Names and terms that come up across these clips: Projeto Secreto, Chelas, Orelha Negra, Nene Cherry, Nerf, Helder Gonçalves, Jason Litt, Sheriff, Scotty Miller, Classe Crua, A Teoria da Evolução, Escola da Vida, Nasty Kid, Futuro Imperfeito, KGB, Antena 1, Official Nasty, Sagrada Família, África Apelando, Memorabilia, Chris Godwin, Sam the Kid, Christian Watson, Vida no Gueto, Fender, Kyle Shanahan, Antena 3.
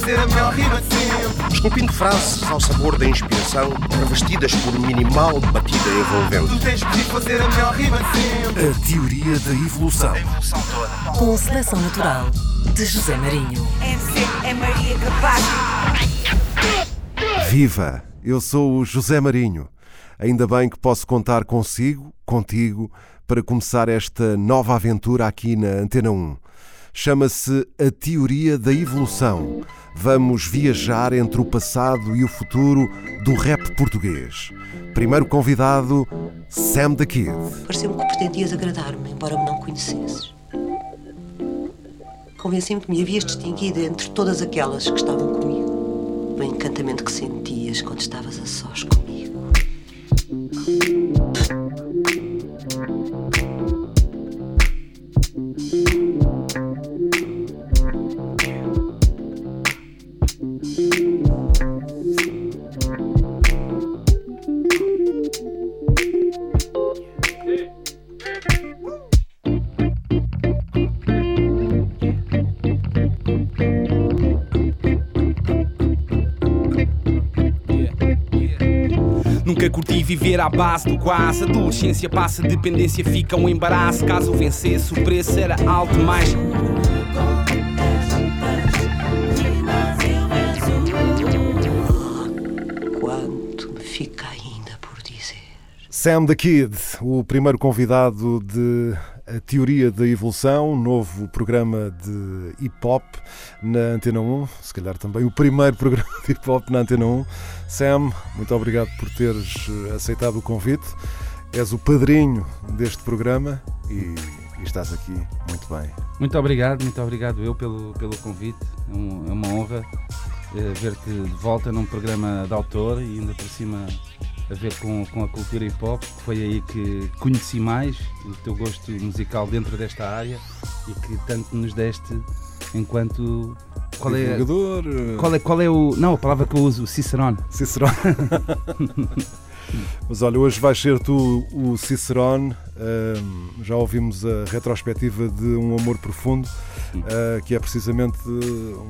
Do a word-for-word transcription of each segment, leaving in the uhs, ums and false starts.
fazer a melhor rima de sempre. Esculpindo frases ao sabor da inspiração, revestidas por minimal batida envolvente. Tu tens pedido fazer a melhor rima de sempre. A teoria da evolução. A evolução toda. Com seleção natural de José Marinho. É Maria Capaz. Viva! Eu sou o José Marinho. Ainda bem que posso contar consigo, contigo, para começar esta nova aventura aqui na Antena um. Chama-se A Teoria da Evolução. Vamos viajar entre o passado e o futuro do rap português. Primeiro convidado, Sam the Kid. Pareceu-me que pretendias agradar-me, embora me não conhecesses. Convenci-me que me havias distinguido entre todas aquelas que estavam comigo. O encantamento que sentias quando estavas a sós comigo. Curti viver à base do quase. Adolescência passa, dependência fica um embaraço. Caso vencesse, o preço era alto, mais. Quanto me fica ainda por dizer? Sam the Kid, o primeiro convidado de A Teoria da Evolução, novo programa de hip-hop na Antena um, se calhar também o primeiro programa de hip-hop na Antena um. Sam, muito obrigado por teres aceitado o convite. És o padrinho deste programa e, e estás aqui muito bem. Muito obrigado, muito obrigado eu pelo, pelo convite. É uma, é uma honra ver-te de volta num programa de autor e ainda por cima a ver com, com a cultura hip-hop, que foi aí que conheci mais o teu gosto musical dentro desta área e que tanto nos deste enquanto... Qual é, qual é, qual é o... Não, a palavra que eu uso, Cicerone. Cicerone. Mas olha, hoje vais ser tu o Cicerone. Uh, já ouvimos a retrospectiva de Um Amor Profundo, uh, que é precisamente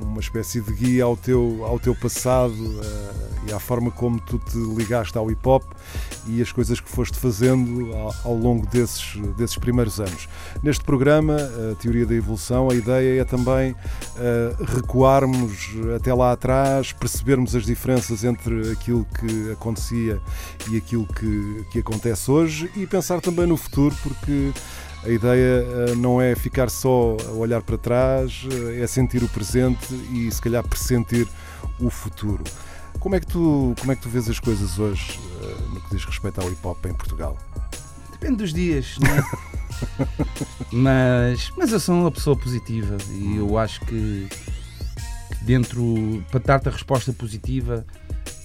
uma espécie de guia ao teu, ao teu passado uh, e à forma como tu te ligaste ao hip-hop e as coisas que foste fazendo ao, ao longo desses, desses primeiros anos. Neste programa, A Teoria da Evolução, a ideia é também uh, recuarmos até lá atrás, percebermos as diferenças entre aquilo que acontecia e aquilo que, que acontece hoje e pensar também no futuro, porque a ideia não é ficar só a olhar para trás, é sentir o presente e se calhar pressentir o futuro. Como é que tu, como é que tu vês as coisas hoje no que diz respeito ao hip-hop em Portugal? Depende dos dias, não é? mas, mas eu sou uma pessoa positiva e eu acho que, que dentro, para dar-te a resposta positiva,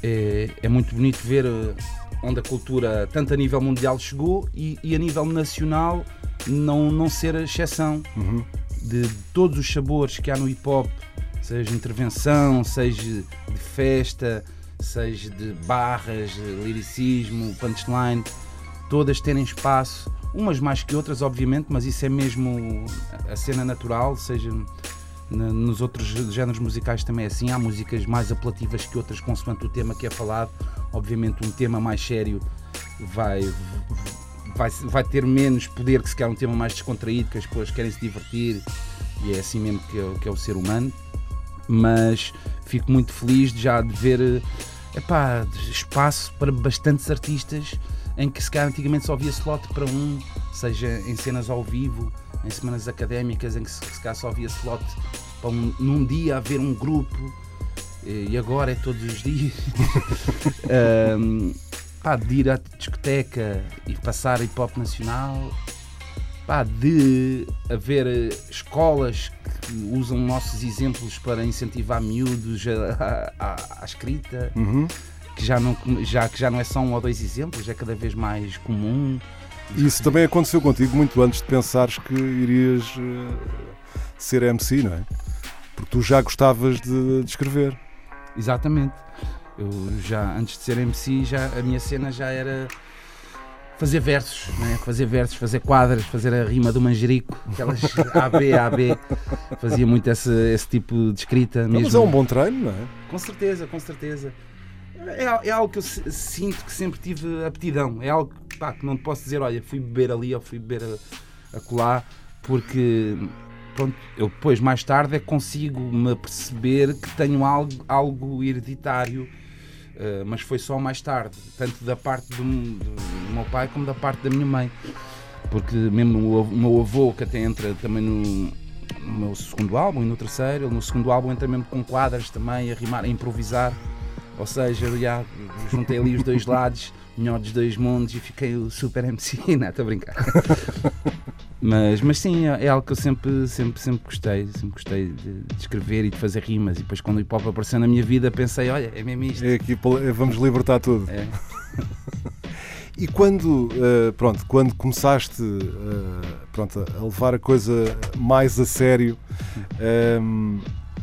é, é muito bonito ver onde a cultura, tanto a nível mundial, chegou e, e a nível nacional não, não ser a exceção. Uhum. de, de todos os sabores que há no hip-hop, seja intervenção, seja de festa, seja de barras, liricismo, punchline, todas terem espaço, umas mais que outras, obviamente, mas isso é mesmo a cena natural, seja... Nos outros géneros musicais também é assim, há músicas mais apelativas que outras consoante o tema que é falado. Obviamente um tema mais sério vai, vai, vai ter menos poder que se quer um tema mais descontraído, que as pessoas querem se divertir e é assim mesmo que é, que é o ser humano. Mas fico muito feliz de já de ver epá, espaço para bastantes artistas em que se calhar antigamente só havia slot para um, seja em cenas ao vivo, em semanas académicas em que se, se calhar só havia slot para um, num dia haver um grupo e agora é todos os dias. um, pá, de ir à discoteca e passar hip hop nacional, pá, de haver escolas que usam nossos exemplos para incentivar miúdos à, à, à escrita. Uhum. que, já não, já, que já não é só um ou dois exemplos, é cada vez mais comum. Isso também aconteceu contigo muito antes de pensares que irias uh, ser M C, não é? Porque tu já gostavas de, de escrever. Exatamente. Eu já, antes de ser M C, já, a minha cena já era fazer versos, né? fazer versos, fazer quadras, fazer a rima do manjerico, aquelas A B, A B, fazia muito esse, esse tipo de escrita mesmo. Mas é um bom treino, não é? Com certeza, com certeza. É, é algo que eu sinto que sempre tive aptidão, é algo pá, que não te posso dizer, olha, fui beber ali ou fui beber a, a colar, porque pronto, eu depois, mais tarde, é que consigo-me aperceber que tenho algo, algo hereditário. Uh, mas foi só mais tarde, tanto da parte do, do meu pai como da parte da minha mãe, porque mesmo o meu avô, que até entra também no, no meu segundo álbum e no terceiro, ele no segundo álbum entra mesmo com quadras também, a rimar, a improvisar, ou seja, eu já juntei ali os dois lados, melhor dos dois mundos, e fiquei o super M C, não, estou a brincar. Mas, mas sim, é algo que eu sempre, sempre, sempre gostei, sempre gostei de, de escrever e de fazer rimas, e depois quando o hip-hop apareceu na minha vida pensei, olha, é mesmo isto. É aqui, vamos libertar tudo. É. E quando, pronto, quando começaste pronto, a levar a coisa mais a sério,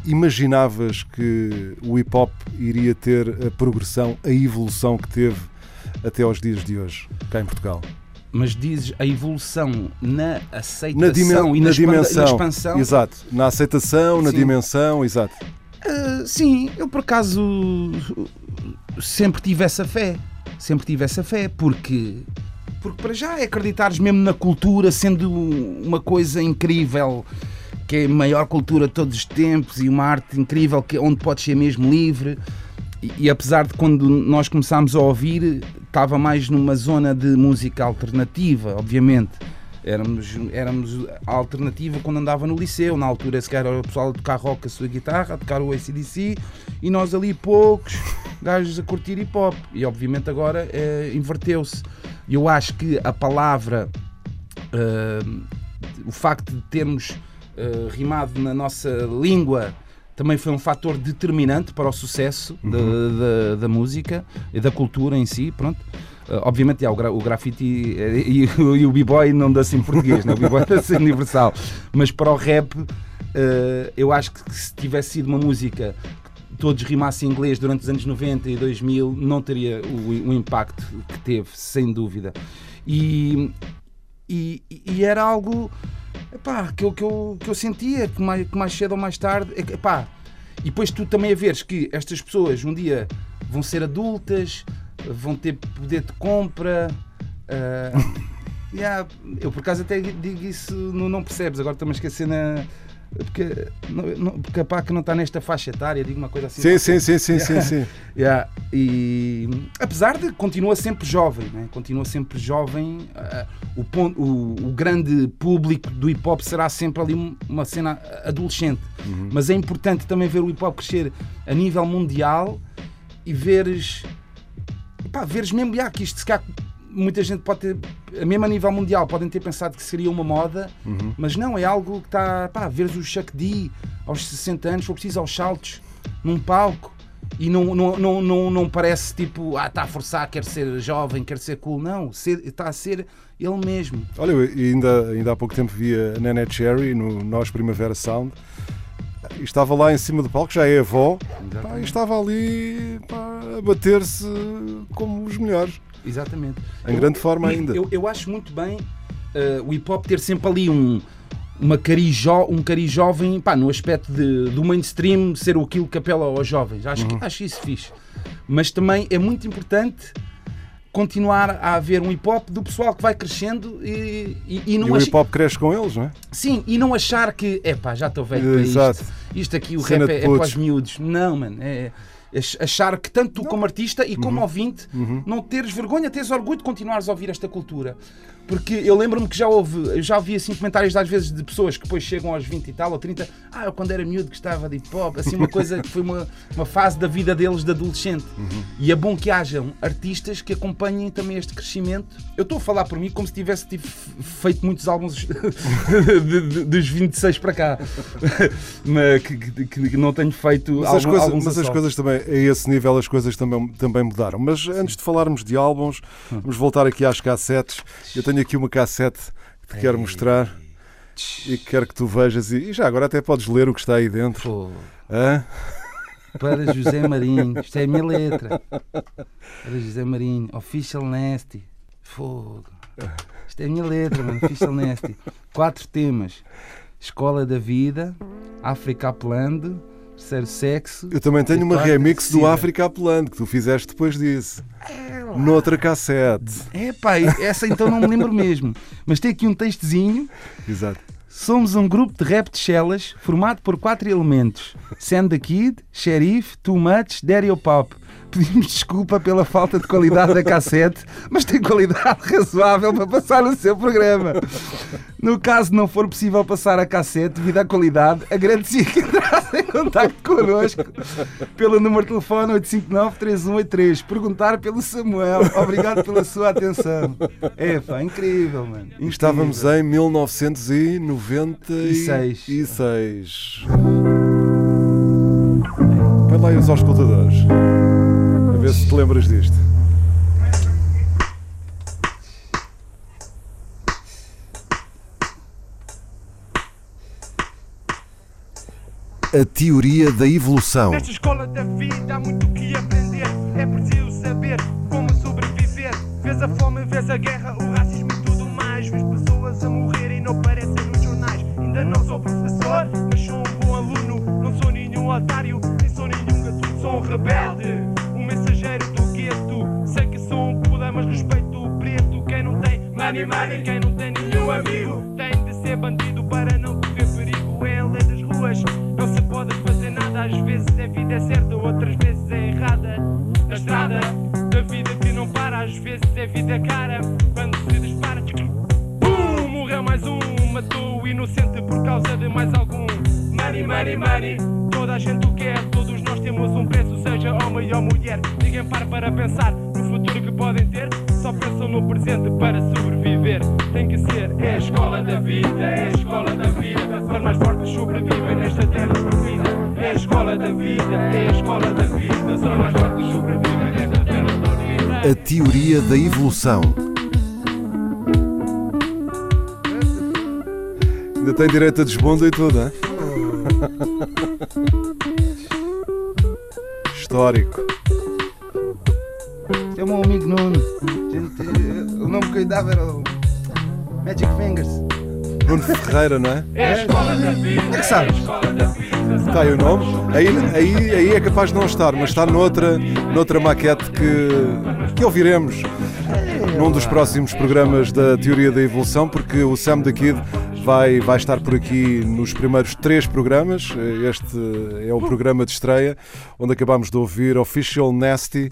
imaginavas que o hip-hop iria ter a progressão, a evolução que teve até aos dias de hoje, cá em Portugal? Mas dizes a evolução na aceitação na dimen- e na, na, expanda- dimensão. na expansão. Exato, na aceitação, sim. Na dimensão, exato. Uh, sim, eu por acaso sempre tive essa fé, sempre tive essa fé, porque, porque para já é acreditares mesmo na cultura sendo uma coisa incrível, que é a maior cultura de todos os tempos e uma arte incrível que, onde podes ser mesmo livre. E, e apesar de quando nós começámos a ouvir, estava mais numa zona de música alternativa, obviamente. Éramos, éramos alternativa quando andava no liceu, na altura se calhar era o pessoal a tocar rock com a sua guitarra, a tocar o A C D C, e nós ali poucos gajos a curtir hip hop. E obviamente agora é, inverteu-se. E eu acho que a palavra, uh, o facto de termos uh, rimado na nossa língua, também foi um fator determinante para o sucesso uhum. da, da, da música e da cultura em si, pronto. Uh, obviamente, já, o, gra- o grafite e, e, e o b-boy não dá-se em português, né? O b-boy dá-se universal. Mas para o rap, uh, eu acho que se tivesse sido uma música que todos rimassem em inglês durante os anos noventa e dois mil, não teria o, o impacto que teve, sem dúvida. E, e, e era algo... Epá, que, eu, que, eu, que eu sentia que mais, que mais cedo ou mais tarde, epá, e depois tu também a veres que estas pessoas um dia vão ser adultas, vão ter poder de compra, uh, yeah, eu por acaso até digo isso no Não Percebes, agora estou-me a esquecer na... Porque, não, não, porque pá, que não está nesta faixa etária, digo uma coisa assim. Sim, sim, sim, sim, yeah. sim, sim. Yeah. E apesar de continua sempre jovem, né? continua sempre jovem, uh, o, ponto, o, o grande público do hip hop será sempre ali uma cena adolescente. Uhum. Mas é importante também ver o hip hop crescer a nível mundial e veres, pá, veres mesmo já, que isto se calhar. Muita gente pode ter, mesmo a nível mundial, podem ter pensado que seria uma moda, uhum. mas não, é algo que está, pá, veres o Chuck D aos sessenta anos, foi preciso aos saltos, num palco, e não, não, não, não, não parece tipo, ah, está a forçar, quer ser jovem, quer ser cool, não, está a ser ele mesmo. Olha, eu ainda, ainda há pouco tempo vi a Nene Cherry no Nós Primavera Sound, e estava lá em cima do palco, já é avó, pá, e estava ali pá, a bater-se como os melhores. Exatamente. Em eu, grande forma ainda. Eu, eu acho muito bem uh, o hip-hop ter sempre ali um, uma cari jo, um cari jovem, pá, no aspecto de, do mainstream ser aquilo que apela aos jovens. Acho, uhum. que, acho isso fixe. Mas também é muito importante continuar a haver um hip-hop do pessoal que vai crescendo e, e, e não e ach... o hip-hop cresce com eles, não é? Sim, e não achar que, é pá, já estou velho para isto. Isto aqui, o Cena rap é, é para os miúdos. Não, mano, é... achar que tanto tu não. como artista e como uhum. ouvinte uhum. não teres vergonha, teres orgulho de continuares a ouvir esta cultura, porque eu lembro-me que já houve, já ouvi assim comentários às vezes de pessoas que depois chegam aos vinte e tal ou trinta, ah, eu quando era miúdo gostava de hip hop, assim uma coisa que foi uma, uma fase da vida deles de adolescente uhum. e é bom que hajam artistas que acompanhem também este crescimento. Eu estou a falar por mim como se tivesse tipo, feito muitos álbuns dos vinte e seis para cá, mas que, que, que não tenho feito mas algum, coisa, mas as coisas também a esse nível as coisas também, também mudaram. Mas sim. Antes de falarmos de álbuns, vamos voltar aqui às cassetes. Eu tenho aqui uma cassete que te é. quero mostrar e quero que tu vejas. E já agora até podes ler o que está aí dentro. Hã? Para José Marinho. Isto é a minha letra. Para José Marinho. Official Nasty. Fogo. Isto é a minha letra, mano. Official Nasty. Quatro temas: Escola da Vida, África Apelando, Terceiro Sexo. Eu também tenho uma remix do África Apelando que tu fizeste depois disso. Ah, noutra cassete. É pá, essa então não me lembro mesmo. Mas tem aqui um textezinho. Exato. Somos um grupo de rap de chelas formado por quatro elementos: Sam the Kid, Sheriff, Too Much, Dário Pop. Pedimos desculpa pela falta de qualidade da cassete, mas tem qualidade razoável para passar no seu programa. No caso não for possível passar a cassete devido à qualidade, agradecia que entrasse em contacto connosco pelo número de telefone oito cinco nove, três um oito três. Perguntar pelo Samuel. Obrigado pela sua atenção. É, pá, incrível, mano. Incrível. Estávamos em mil novecentos e noventa e seis. Vai lá aí os auscultadores. A ver se te lembras disto. A Teoria da Evolução. Nesta escola da vida há muito que aprender. É preciso saber como sobreviver. Vês a fome, vês a guerra, o racismo e tudo mais. Vês pessoas a morrer e não aparecem nos jornais. Ainda não sou professor, mas sou um bom aluno. Não sou nenhum otário, nem sou nenhum gatuno. Sou um rebelde, um mensageiro do gueto. Sei que sou um pula, mas respeito o preto. Quem não tem money, money, quem não tem nenhum amigo, tem de ser bandido para não correr perigo. É a lei das ruas, não se pode fazer nada. Às vezes a vida é certa, outras vezes é errada. Na estrada da vida que não para, às vezes a vida é cara. Quando se dispara, bum, morreu mais um. Matou o inocente por causa de mais algum. Money, money, money, toda a gente o quer. Todos nós temos um preço, seja homem ou mulher. Ninguém para para pensar no futuro que podem ter. Só pensam no presente para sobreviver. Tem que ser, é a escola da vida, é a escola da vida. Para mais fortes sobrevivem nesta terra dormida. É a escola da vida, é a escola da vida. Só mais fortes sobrevivem nesta terra dormida. A Teoria da Evolução. Ainda tem direito a desbonda e tudo, hein? Histórico. Este é o meu amigo Nuno. Gente, o nome que eu dava era o Magic Fingers. Nuno Ferreira, não é? É a escola da vida. É que sabe? Está aí o nome. Aí, aí, aí é capaz de não estar, mas está noutra, noutra maquete que, que ouviremos num dos próximos programas da Teoria da Evolução, porque o Sam the Kid vai, vai estar por aqui nos primeiros três programas. Este é o programa de estreia, onde acabámos de ouvir Official Nasty,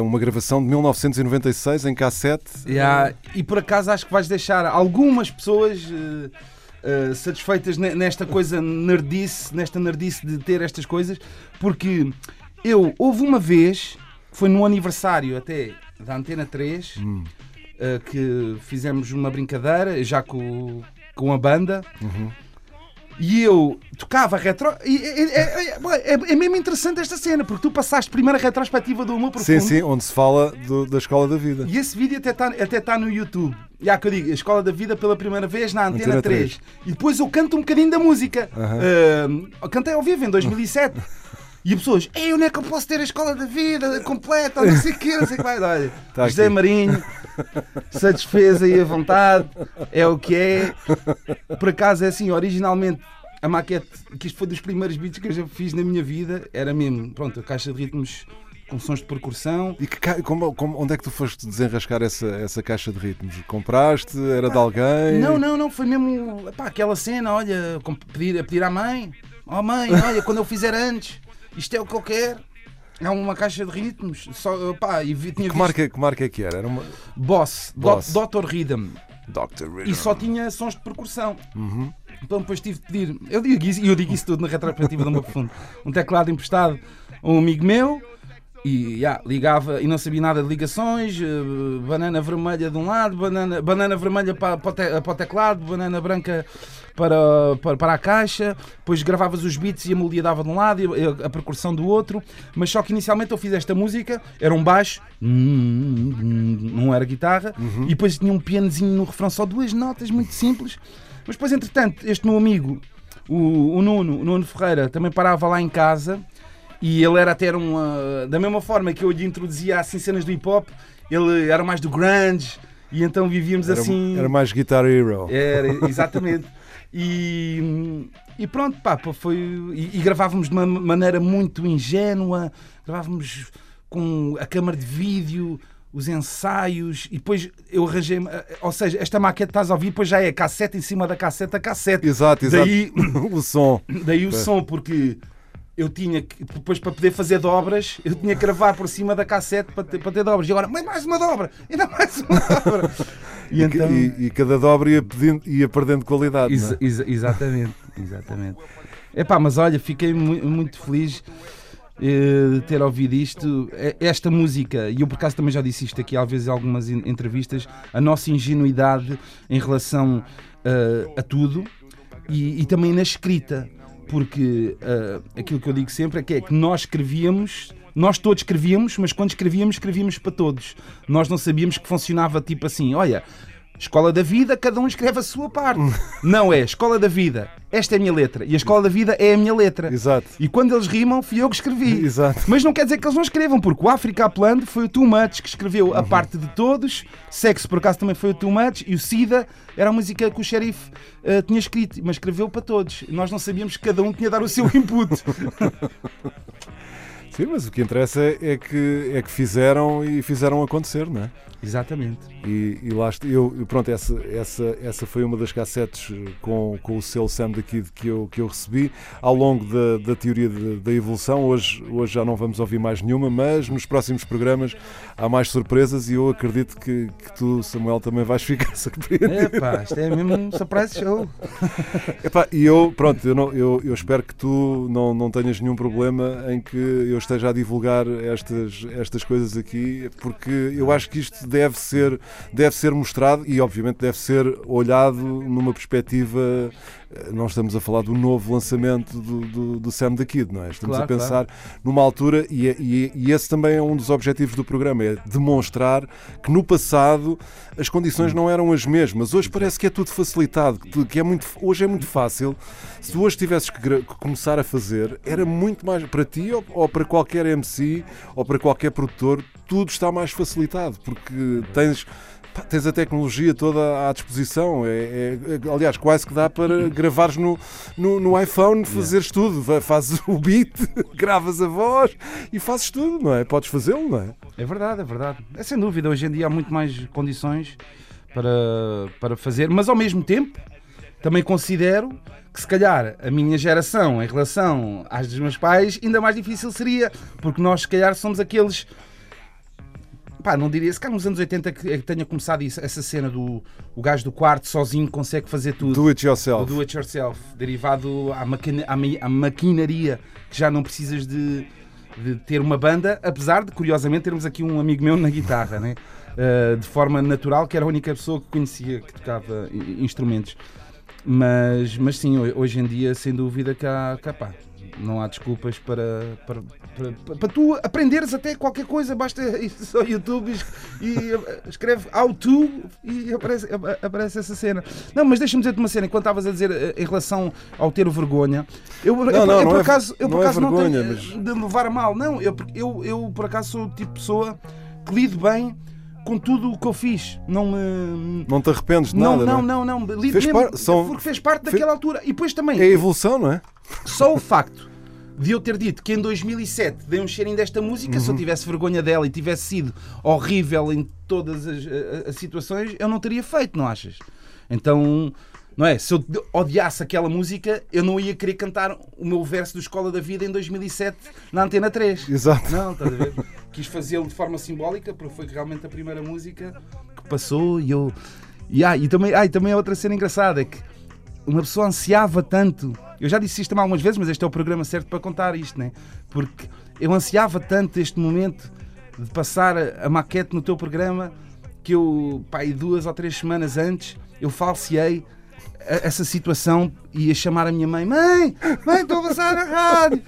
uma gravação de mil novecentos e noventa e seis em cassete. Yeah, e por acaso acho que vais deixar algumas pessoas uh, uh, satisfeitas nesta coisa nerdice, nesta nerdice de ter estas coisas, porque eu houve uma vez, foi no aniversário até da Antena três, hum. uh, que fizemos uma brincadeira já com, com a banda, uhum. e eu tocava retro. E, é, é, é, é mesmo interessante esta cena, porque tu passaste primeiro a retrospectiva do Amor Profundo. Sim, sim, onde se fala do, da Escola da Vida. E esse vídeo até está até tá no YouTube. E há que eu digo, a Escola da Vida pela primeira vez na Antena, Antena três. três. E depois eu canto um bocadinho da música. Uhum. Uh, cantei ao vivo em dois mil e sete. E as pessoas, ei, onde é que eu posso ter a Escola da Vida completa, não sei o que, não sei o que mais. Olha, tá José Marinho, satisfez aí à vontade, é o que é. Por acaso é assim, originalmente, a maquete, que isto foi dos primeiros beats que eu já fiz na minha vida, era mesmo, pronto, a caixa de ritmos com sons de percussão. E que, como, como, onde é que tu foste desenrascar essa, essa caixa de ritmos? Compraste? Era ah, de alguém? Não, não, não, foi mesmo pá, aquela cena, olha, pedir, a pedir à mãe, ó oh, mãe, olha, quando eu fizer antes. Isto é o que eu quero. É uma caixa de ritmos. Só, pá, e vi, tinha que, visto... marca, que marca é que era? Era uma... Boss, Boss. doutor Rhythm. doutor Rhythm. E só tinha sons de percussão. Uhum. Então depois tive de pedir... Eu digo isso, eu digo isso tudo na retrospectiva de um profundo. Um teclado emprestado a um amigo meu. E yeah, ligava e não sabia nada de ligações. Uh, banana vermelha de um lado, banana, banana vermelha para, para, o te, para o teclado, banana branca para, para, para a caixa. Depois gravavas os beats e a melodia dava de um lado e a, a percussão do outro. Mas só que inicialmente eu fiz esta música, era um baixo, não era guitarra, uhum. e depois tinha um pianozinho no refrão, só duas notas muito simples. Mas depois, entretanto, este meu amigo, o, o Nuno, o Nuno Ferreira, também parava lá em casa. E ele era até uma... Da mesma forma que eu lhe introduzia assim cenas do hip-hop, ele era mais do grunge E então vivíamos era, assim... Era mais Guitar Hero. Era, exatamente. E, e pronto, pá, foi... E, e gravávamos de uma maneira muito ingênua, gravávamos com a câmara de vídeo, os ensaios, e depois eu arranjei... Ou seja, esta maquete estás a ouvir, depois já é cassete em cima da cassete a cassete. Exato, exato. Daí o som. Daí o Bem. som, porque... Eu tinha que, depois para poder fazer dobras, eu tinha que gravar por cima da cassete para ter, para ter dobras. E agora, mas mais uma dobra, ainda mais uma dobra. E, e, então... e, e cada dobra ia, pedindo, ia perdendo qualidade. Ex não é? ex exatamente, exatamente. Epá, mas olha, fiquei mu muito feliz de eh, ter ouvido isto, esta música. E eu por acaso também já disse isto aqui, às vezes, em algumas entrevistas, a nossa ingenuidade em relação uh, a tudo e, e também na escrita. Porque uh, aquilo que eu digo sempre é que, é que nós escrevíamos, nós todos escrevíamos, mas quando escrevíamos, escrevíamos para todos. Nós não sabíamos que funcionava tipo assim, olha, Escola da Vida, cada um escreve a sua parte. Não é, Escola da Vida, esta é a minha letra, e a Escola da Vida é a minha letra. Exato. E quando eles rimam, fui eu que escrevi. Exato. Mas não quer dizer que eles não escrevam, porque o África Apelando foi o Too Much que escreveu a uhum. parte de todos, Sexo por acaso também foi o Too Much, e o Sida era a música que o Sheriff uh, tinha escrito, mas escreveu para todos. Nós não sabíamos que cada um tinha de dar o seu input. Sim, mas o que interessa é que, é que fizeram e fizeram acontecer, não é? Exatamente. E, e lá eu, pronto, essa, essa, essa foi uma das cassetes com, com o selo Sam the Kid que eu, que eu recebi ao longo da, da teoria de, da evolução. Hoje, hoje já não vamos ouvir mais nenhuma, mas nos próximos programas há mais surpresas e eu acredito que, que tu, Samuel, também vais ficar surpreendido. Epá, isto é mesmo um surprise show. Epá, e eu, pronto, eu, não, eu, eu espero que tu não, não tenhas nenhum problema em que eu esteja a divulgar estas, estas coisas aqui, porque eu acho que isto deve ser, deve ser mostrado e obviamente deve ser olhado numa perspectiva. Não estamos a falar do novo lançamento do, do, do Sam the Kid, não é? Estamos claro, a pensar claro. numa altura, e, e, e esse também é um dos objetivos do programa, é demonstrar que no passado as condições não eram as mesmas. Hoje parece que é tudo facilitado, que é muito, hoje é muito fácil. Se tu hoje tivesses que começar a fazer, era muito mais, para ti ou, ou para qualquer M C ou para qualquer produtor, tudo está mais facilitado, porque tens... Tens a tecnologia toda à disposição. É, é, aliás, quase que dá para gravares no, no, no iPhone, fazeres tudo. Fazes o beat, gravas a voz e fazes tudo, não é? Podes fazê-lo, não é? É verdade, é verdade. É sem dúvida. Hoje em dia há muito mais condições para, para fazer, mas ao mesmo tempo também considero que se calhar a minha geração, em relação às dos meus pais, ainda mais difícil seria, porque nós se calhar somos aqueles... Pá, não diria, se calhar nos anos oitenta que tenha começado isso, essa cena do o gajo do quarto sozinho consegue fazer tudo. Do it yourself. Do it yourself, derivado à, maquina, à maquinaria, que já não precisas de, de ter uma banda, apesar de, curiosamente, termos aqui um amigo meu na guitarra, né? uh, de forma natural, que era a única pessoa que conhecia que tocava instrumentos. Mas, mas sim, hoje em dia, sem dúvida, que há, que há pá, não há desculpas para, para, para, para, para tu aprenderes até qualquer coisa. Basta ir ao YouTube e, e escreve How To e aparece, aparece essa cena. Não, mas deixa-me dizer-te uma cena. Enquanto estavas a dizer em relação ao ter vergonha, eu, não, eu, não, eu por não acaso, é, eu por não, acaso é vergonha, não tenho mas... de levar a mal. Não, eu, eu, eu por acaso sou o tipo de pessoa que lido bem com tudo o que eu fiz. Não me... Não te arrependes de não, nada, não? Não, não, não. Lido fez mesmo, par... São... porque fez parte daquela Fe... altura. E depois também... É a evolução, não é? Só o facto de eu ter dito que em dois mil e sete dei um cheirinho desta música, uhum. se eu tivesse vergonha dela e tivesse sido horrível em todas as, as, as situações, eu não teria feito, não achas? Então, não é? Se eu odiasse aquela música, eu não ia querer cantar o meu verso do Escola da Vida em dois mil e sete na Antena três. Exato. Não, estás a ver? Quis fazê-lo de forma simbólica, porque foi realmente a primeira música que passou e eu... E, ah, e também, ah, e também é outra cena engraçada, é que uma pessoa ansiava tanto... Eu já disse isto algumas vezes, mas este é o programa certo para contar isto, né? Porque eu ansiava tanto este momento de passar a maquete no teu programa que eu, pá, duas ou três semanas antes, eu falseei essa situação e ia chamar a minha mãe. Mãe, mãe, estou a passar na rádio.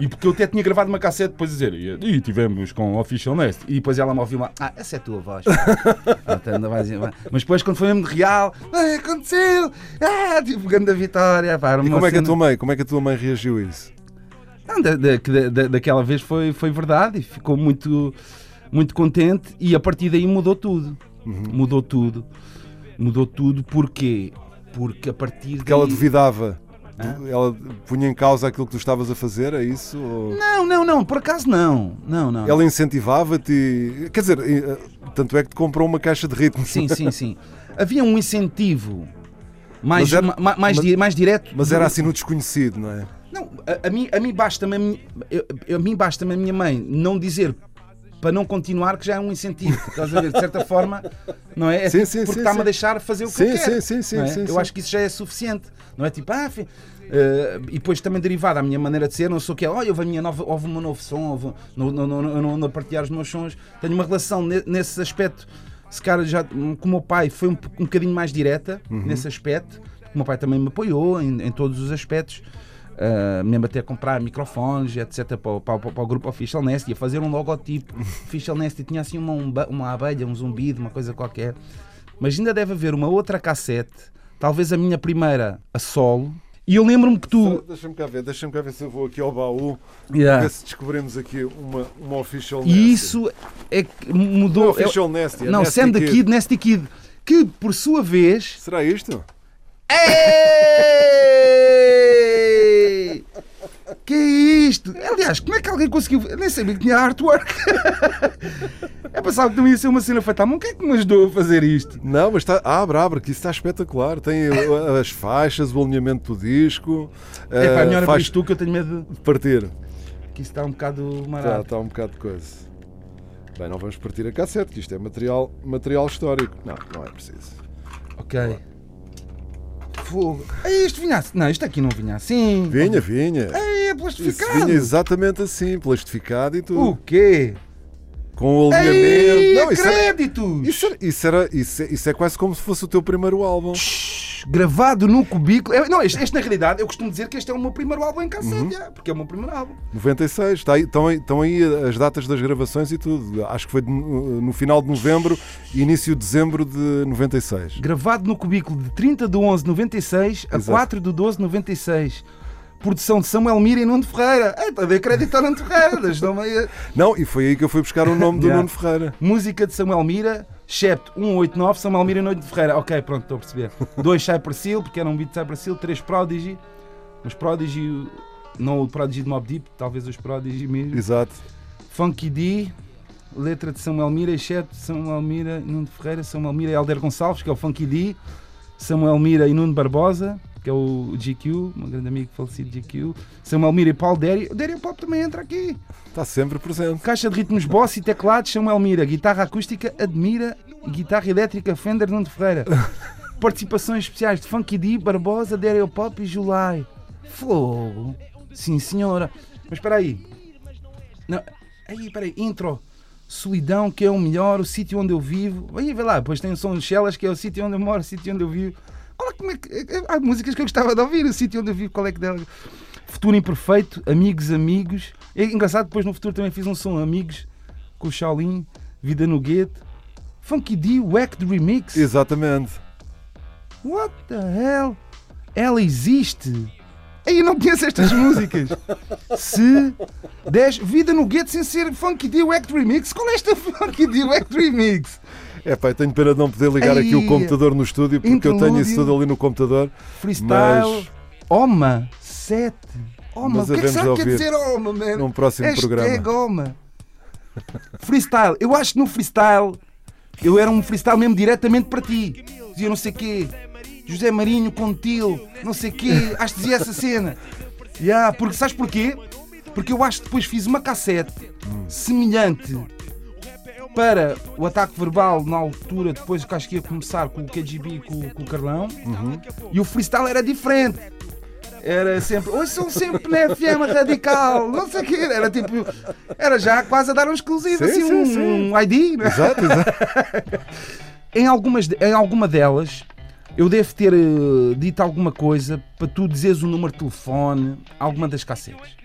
E porque eu até tinha gravado uma cassete depois a dizer, e tivemos com o Official Nasty. E depois ela me ouviu lá, ah, essa é a tua voz. Mas depois quando foi mesmo de real, mãe, aconteceu, ah, tipo, grande vitória. Pá, e como é, que a tua mãe, como é que a tua mãe reagiu a isso? Não, da, da, da, daquela vez foi, foi verdade e ficou muito, muito contente e a partir daí mudou tudo. Uhum. Mudou tudo. Mudou tudo porquê? Porque a partir Porque daí... ela duvidava. Hã? Ela punha em causa aquilo que tu estavas a fazer, é isso? Ou... Não, não, não, por acaso não. não, não. Ela incentivava-te, quer dizer, tanto é que te comprou uma caixa de ritmos. Sim, sim, sim. Havia um incentivo mais, era, ma, mais, mas, mais direto. Mas era assim no desconhecido, não é? Não, a, a mim, a mim basta-me a, minha, a, a, mim basta-me a minha mãe não dizer para não continuar, que já é um incentivo. Estás a ver, de certa forma, não é? Sim, sim, porque está-me a deixar fazer o que sim, eu quero. Sim, sim, sim, é? sim, eu sim. acho que isso já é suficiente. Não é tipo, ah, filho. Uh, e depois também derivado à minha maneira de ser, não sou que é, olha, houve o meu novo som, eu não a partilhar os meus sons. Tenho uma relação ne, nesse aspecto, se cara já, com o meu pai, foi um, um bocadinho mais direta, uhum. nesse aspecto. O meu pai também me apoiou em, em todos os aspectos. Uh, mesmo até comprar microfones, etcétera, para, para, para o grupo Official Nasty, ia fazer um logotipo. Official Nasty tinha assim uma, uma abelha, um zumbido, uma coisa qualquer. Mas ainda deve haver uma outra cassete, talvez a minha primeira a solo. E eu lembro-me que tu... Deixa-me cá ver, deixa-me cá ver se eu vou aqui ao baú, yeah. ver se descobrimos aqui uma, uma Official Nasty. E isso é que mudou... Não, Official Nasty, é não, Sam the Kid, Nasty Kid, que por sua vez... Será isto? Que é isto? Aliás, como é que alguém conseguiu? Eu nem sabia que tinha artwork. Eu pensava que não ia ser uma cena feita à mão. Quem é que me ajudou a fazer isto? Não, mas está. Abre, abre, que isso está espetacular. Tem as faixas, o alinhamento do disco. É para a melhor abrir isto que eu tenho medo de partir. Que isso está um bocado marado. Está, está um bocado de coisa. Bem, não vamos partir a cassete, que isto é material, material histórico. Não, não é preciso. Ok. Olá. Fogo. Isto vinha assim. Não, isto aqui não vinha assim. Vinha, vinha. É plastificado. Isso vinha exatamente assim, plastificado e tudo. O quê? Com o alinhamento. Não, isso créditos! Era, isso, era, isso, era, isso, é, isso é quase como se fosse o teu primeiro álbum. Shhh, gravado no cubículo. Eu, não, este, este na realidade, eu costumo dizer que este é o meu primeiro álbum em cassete, uhum. já, porque é o meu primeiro álbum. noventa e seis, está aí, estão, aí, estão aí as datas das gravações e tudo. Acho que foi no, no final de novembro, início de dezembro de noventa e seis. Gravado no cubículo de trinta de onze de noventa e seis a Exato. quatro de doze de noventa e seis. Produção de Samuel Mira e Nuno Ferreira. É, está a dar crédito ao Nuno Ferreira. Não, e foi aí que eu fui buscar o nome do yeah. Nuno Ferreira. Música de Samuel Mira, excepto um oito nove, Samuel Mira e Nuno Ferreira. Ok, pronto, estou a perceber. dois Cyper Seal, porque era um beat de Cyper Seal. três Prodigy, mas Prodigy, não o Prodigy de Mob Deep, talvez os Prodigy mesmo. Exato. Funky D, letra de Samuel Mira, excepto Samuel Mira e Nuno Ferreira, Samuel Mira e Helder Gonçalves, que é o Funky D, Samuel Mira e Nuno Barbosa, que é o G Q, um grande amigo falecido de G Q, Samuel Mira e Paulo Dério. O Dário Pop também entra aqui. Está sempre presente. Caixa de ritmos Boss e teclados, Samuel Mira. Guitarra acústica, Admira. Guitarra elétrica, Fender, Nuno Ferreira. Participações especiais de Funky D, Barbosa, Dário Pop e Julai. Fogo. Sim, senhora. Mas espera aí. Não. Aí, espera aí. Intro. Solidão, que é o melhor, o sítio onde eu vivo. Aí, vai lá. Depois tem o som de Chelas, que é o sítio onde eu moro, o sítio onde eu vivo. Olha como é que... Há músicas que eu gostava de ouvir, o sítio onde eu vivo, qual é que dela? Futuro Imperfeito, Amigos, Amigos. É engraçado, depois no futuro também fiz um som Amigos, com o Shaolin, Vida no Gueto. Funky D, Wacked Remix. Exatamente. What the hell? Ela existe? Aí eu não conheço estas músicas. Se dez Vida no Gueto sem ser Funky D, Wacked Remix. Qual é esta Funky D, Wacked Remix? É pá, tenho pena de não poder ligar Ai, aqui o computador no estúdio, porque interlúdio, eu tenho isso tudo ali no computador. Freestyle, mas... Oma, sete. Oma, mas o que é que será que quer dizer Oma, mano? Num próximo Hashtag programa. Oma. Freestyle, eu acho que no freestyle, eu era um freestyle mesmo diretamente para ti. Dizia não sei o quê, José Marinho, Contil, não sei o quê, acho que dizia essa cena. Yeah, porque, sabes porquê? Porque eu acho que depois fiz uma cassete hum. semelhante... para o Ataque Verbal, na altura, depois que acho que ia começar com o K G B e com, com o Carlão, uhum. e o freestyle era diferente. Era sempre, hoje são sempre na F M Radical, não sei o quê. Era tipo, era já quase a dar um exclusivo, sim, assim, sim, um, sim. um I D. Né? Exato, exato. em, algumas, em alguma delas, eu devo ter uh, dito alguma coisa para tu dizeres o número de telefone, alguma das cassetes.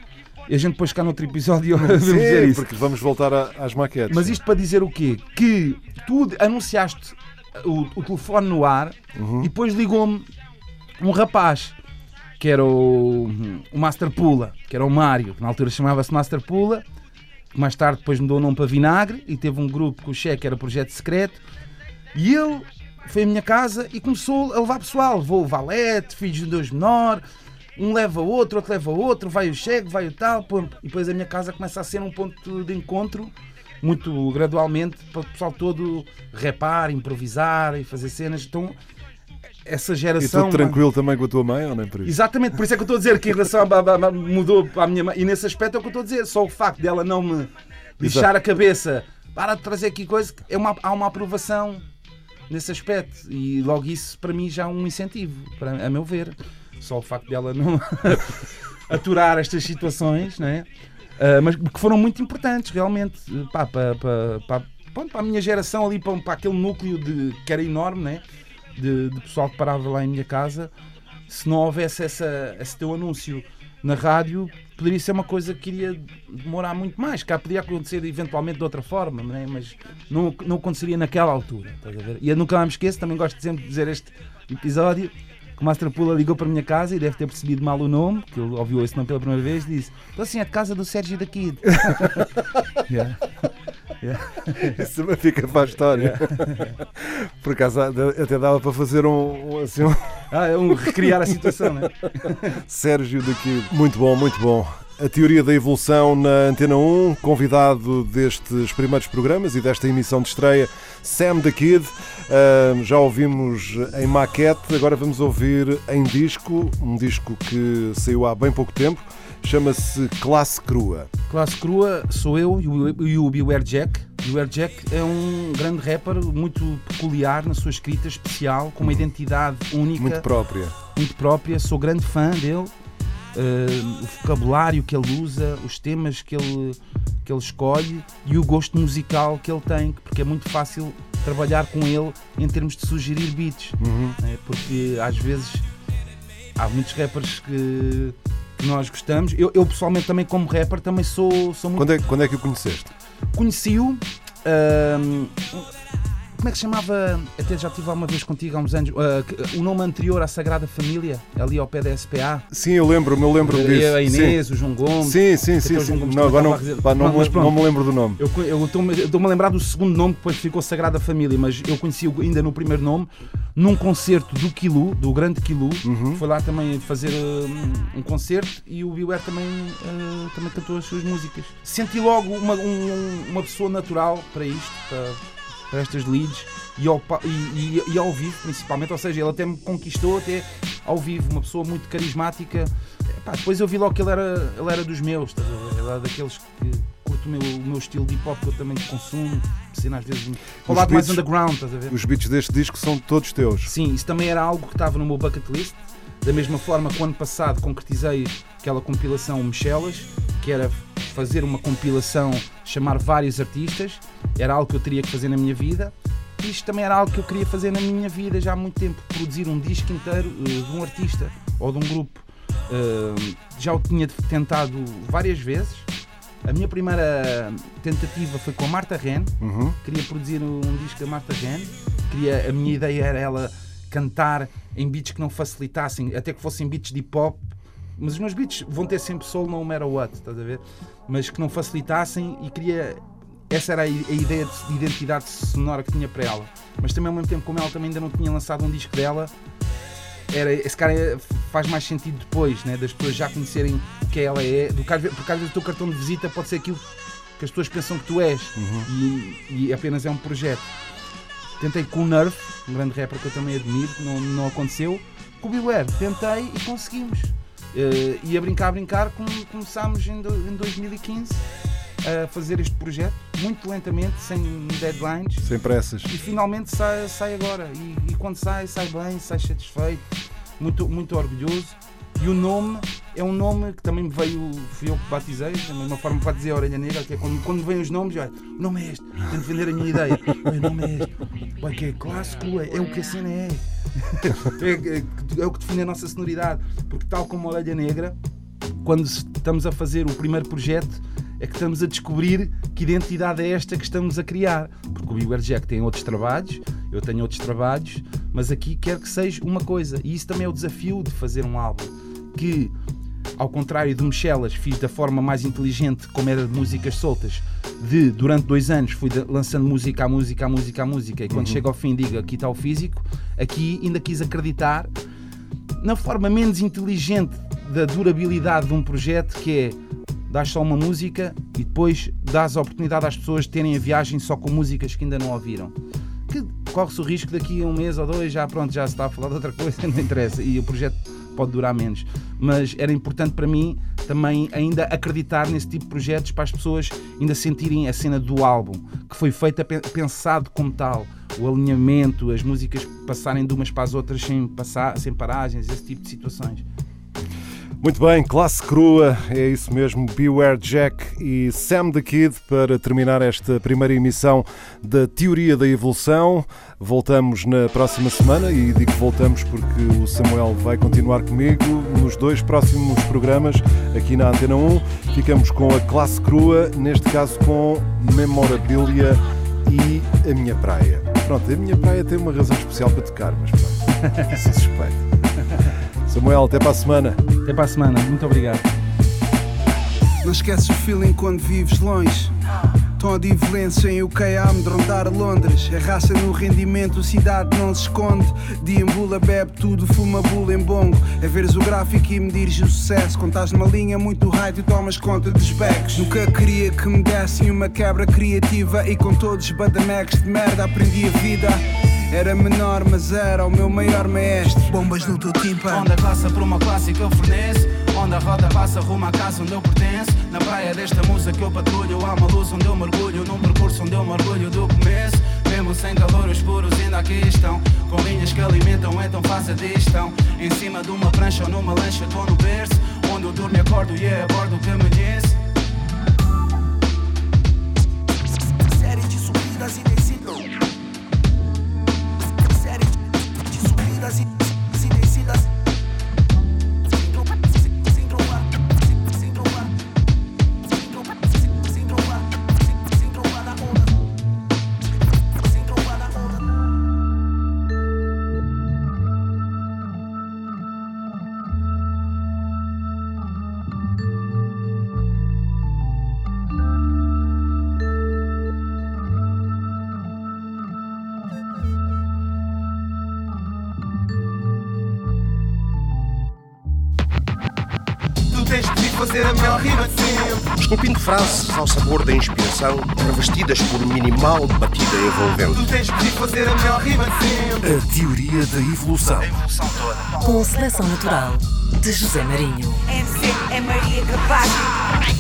E a gente depois cá no outro episódio vamos dizer isso. Porque vamos voltar a, às maquetes. Mas isto para dizer o quê? Que tu anunciaste o, o telefone no ar uhum. e depois ligou-me um rapaz, que era o, o Master Pula, que era o Mário, que na altura chamava-se Master Pula, que mais tarde depois mudou o nome para Vinagre e teve um grupo que o cheque era Projeto Secreto. E ele foi à minha casa e começou a levar pessoal. Levou o Valete, filhos de dois menor, um leva o outro, outro leva o outro, vai o Chego, vai o tal, pronto. E depois a minha casa começa a ser um ponto de encontro, muito gradualmente, para o pessoal todo repar, improvisar e fazer cenas. Então, essa geração... E tu tranquilo também com a tua mãe, ou não é por isso? Exatamente, por isso é que eu estou a dizer que a relação mudou para a minha mãe. E nesse aspecto é o que eu estou a dizer, só o facto dela não me lixar a cabeça, para de trazer aqui coisa, é uma, há uma aprovação nesse aspecto. E logo isso, para mim, já é um incentivo, para, a meu ver. Só o facto dela não aturar estas situações, não é? Uh, mas que foram muito importantes, realmente, pá, para, para, para, para a minha geração ali, para, para aquele núcleo de, que era enorme, né? de, de pessoal que parava lá em minha casa. Se não houvesse essa, esse teu anúncio na rádio, poderia ser uma coisa que iria demorar muito mais, que podia acontecer eventualmente de outra forma, não é? Mas não, não aconteceria naquela altura, estás a ver? E eu nunca me esqueço, também gosto sempre de dizer este episódio, que o Master Pula ligou para a minha casa e deve ter percebido mal o nome, que ele ouviu esse nome pela primeira vez e disse: "Então assim, é de casa do Sérgio da Kid." Yeah. Yeah. Isso também fica para a história. Yeah. Por acaso até dava para fazer um, assim, um... Ah, um recriar a situação, né? Sérgio da Kid. Muito bom, muito bom. A Teoria da Evolução na Antena um, convidado destes primeiros programas e desta emissão de estreia, Sam the Kid. Uh, já ouvimos em maquete, agora vamos ouvir em disco, um disco que saiu há bem pouco tempo, chama-se Classe Crua. Classe Crua sou eu e o Beware Jack. Beware Jack é um grande rapper, muito peculiar na sua escrita, especial, com uma identidade única. Muito própria. Muito própria, sou grande fã dele. Uh, o vocabulário que ele usa, os temas que ele, que ele escolhe e o gosto musical que ele tem, porque é muito fácil trabalhar com ele em termos de sugerir beats. Uhum. Né? Porque às vezes há muitos rappers que, que nós gostamos. Eu, eu pessoalmente também, como rapper, também sou, sou muito... Quando é, quando é que o conheceste? Conheci-o... Uh, como é que se chamava? Até já estive lá uma vez contigo há uns anos. Uh, o nome anterior à Sagrada Família, ali ao pé da S P A. Sim, eu lembro-me, eu lembro disso. Eu, a Inês, sim. O João Gomes. Sim, sim, sim. sim. Gomes, não, não, pá, não, mas, pronto, não me lembro do nome. Eu, eu estou-me a lembrar do segundo nome, que depois ficou Sagrada Família, mas eu conheci-o ainda no primeiro nome, num concerto do Quilu, do grande Quilu. Uhum. Foi lá também fazer um, um concerto e o Beware também, uh, também cantou as suas músicas. Senti logo uma, um, uma pessoa natural para isto, para... para estas leads e ao, e, e, e ao vivo principalmente, ou seja, ele até me conquistou até ao vivo, uma pessoa muito carismática. Epá, depois eu vi logo que ele era, ele era dos meus, tá? Ele era daqueles que curto o meu, o meu estilo de hip hop, que eu também consumo, assim, às vezes ao lado mais underground, estás a ver? Os beats deste disco são todos teus? Sim, isso também era algo que estava no meu bucket list, da mesma forma que o ano passado concretizei aquela compilação Michelas, que era fazer uma compilação, chamar vários artistas, era algo que eu teria que fazer na minha vida. Isto também era algo que eu queria fazer na minha vida já há muito tempo, produzir um disco inteiro de um artista ou de um grupo. Já o tinha tentado várias vezes. A minha primeira tentativa foi com a Marta Ren. Uhum. Queria produzir um disco da Marta Ren. Queria, a minha ideia era ela cantar em beats que não facilitassem, até que fossem beats de hip-hop, mas os meus beats vão ter sempre soul, no matter what, estás a ver? Mas que não facilitassem, e queria... Essa era a ideia de identidade sonora que tinha para ela. Mas também, ao mesmo tempo, como ela também ainda não tinha lançado um disco dela, era, esse cara faz mais sentido depois, né? Das pessoas já conhecerem o que ela é, do caso, porque às vezes o teu cartão de visita pode ser aquilo que as pessoas pensam que tu és. Uhum. e, e apenas é um projeto. Tentei com o Nerf, um grande rapper que eu também admiro, não, não aconteceu. Com o Beware, tentei e conseguimos. Uh, e a brincar, a brincar, começámos em, do, em dois mil e quinze a fazer este projeto, muito lentamente, sem deadlines. Sem pressas. E finalmente sai, sai agora. E, e quando sai, sai bem, sai satisfeito, muito, muito orgulhoso. E o nome é um nome que também me veio, fui eu que batizei, da mesma forma que batizei a Orelha Negra, que é quando, quando vêm os nomes, olha, o nome é este, tenho de vender a minha ideia, o nome é este, o que é clássico, é o que a cena é. É, é, é o que define a nossa sonoridade, porque tal como a Orelha Negra, quando estamos a fazer o primeiro projeto, é que estamos a descobrir que identidade é esta que estamos a criar, porque o Beware Jack tem outros trabalhos, eu tenho outros trabalhos, mas aqui quero que seja uma coisa, e isso também é o desafio de fazer um álbum, que Ao contrário de Michelas, fiz da forma mais inteligente, como era de músicas soltas, de durante dois anos fui de, lançando música a música a música a música e quando uhum. chega ao fim digo, aqui está o físico, aqui ainda quis acreditar na forma menos inteligente da durabilidade de um projeto, que é dás só uma música e depois dás a oportunidade às pessoas de terem a viagem só com músicas que ainda não ouviram. Que corre-se o risco daqui a um mês ou dois, já pronto, já se está a falar de outra coisa, não interessa, e o projeto pode durar menos. Mas era importante para mim também ainda acreditar nesse tipo de projetos para as pessoas ainda sentirem a cena do álbum, que foi feita, pensado como tal, o alinhamento, as músicas passarem de umas para as outras sem, passar, sem paragens, esse tipo de situações. Muito bem, Classe Crua, é isso mesmo, Beware Jack e Sam the Kid para terminar esta primeira emissão da Teoria da Evolução. Voltamos na próxima semana e digo voltamos porque o Samuel vai continuar comigo nos dois próximos programas aqui na Antena um. Ficamos com a Classe Crua, neste caso com Memorabilia e A Minha Praia. Pronto, A Minha Praia tem uma razão especial para tocar, mas pronto, isso é suspeito. Samuel, até para a semana. Até para a semana, muito obrigado. Não esqueces o feeling quando vives longe. Tom de violência em U K a amedrontar Londres. A raça no rendimento, a cidade não se esconde. Deambula, bebe tudo, fuma bula em bongo. É veres o gráfico e medires o sucesso. Quando estás numa linha muito high, tu tomas conta dos becos. Nunca queria que me dessem uma quebra criativa. E com todos os badamecs de merda aprendi a vida. Era menor, mas era o meu maior maestro. Bombas no teu tímpano. Onda passa por uma classe que eu forneço. Onda roda passa rumo à casa onde eu pertenço. Na praia desta musa que eu patrulho, há uma luz onde eu mergulho, num percurso onde eu mergulho do começo. Mesmo sem calor os puros ainda aqui estão, com linhas que alimentam, então faça distão. Em cima de uma prancha ou numa lancha estou no berço, onde eu durmo e acordo e é a bordo que amanhece. Série de subidas e descidas. As indecidas, sem tropa, sem tropa, sem tropa, sem tropa, sem tropa, sem tropa da onda, sem tropa da onda. Fazer a melhor rima de sempre. Esculpindo frases ao sabor da inspiração, revestidas por minimal batida envolvente. Tu tens que fazer a melhor rima de sempre. A Teoria da Evolução. A evolução toda. Com a seleção natural de José Marinho. M C é Maria Capaz.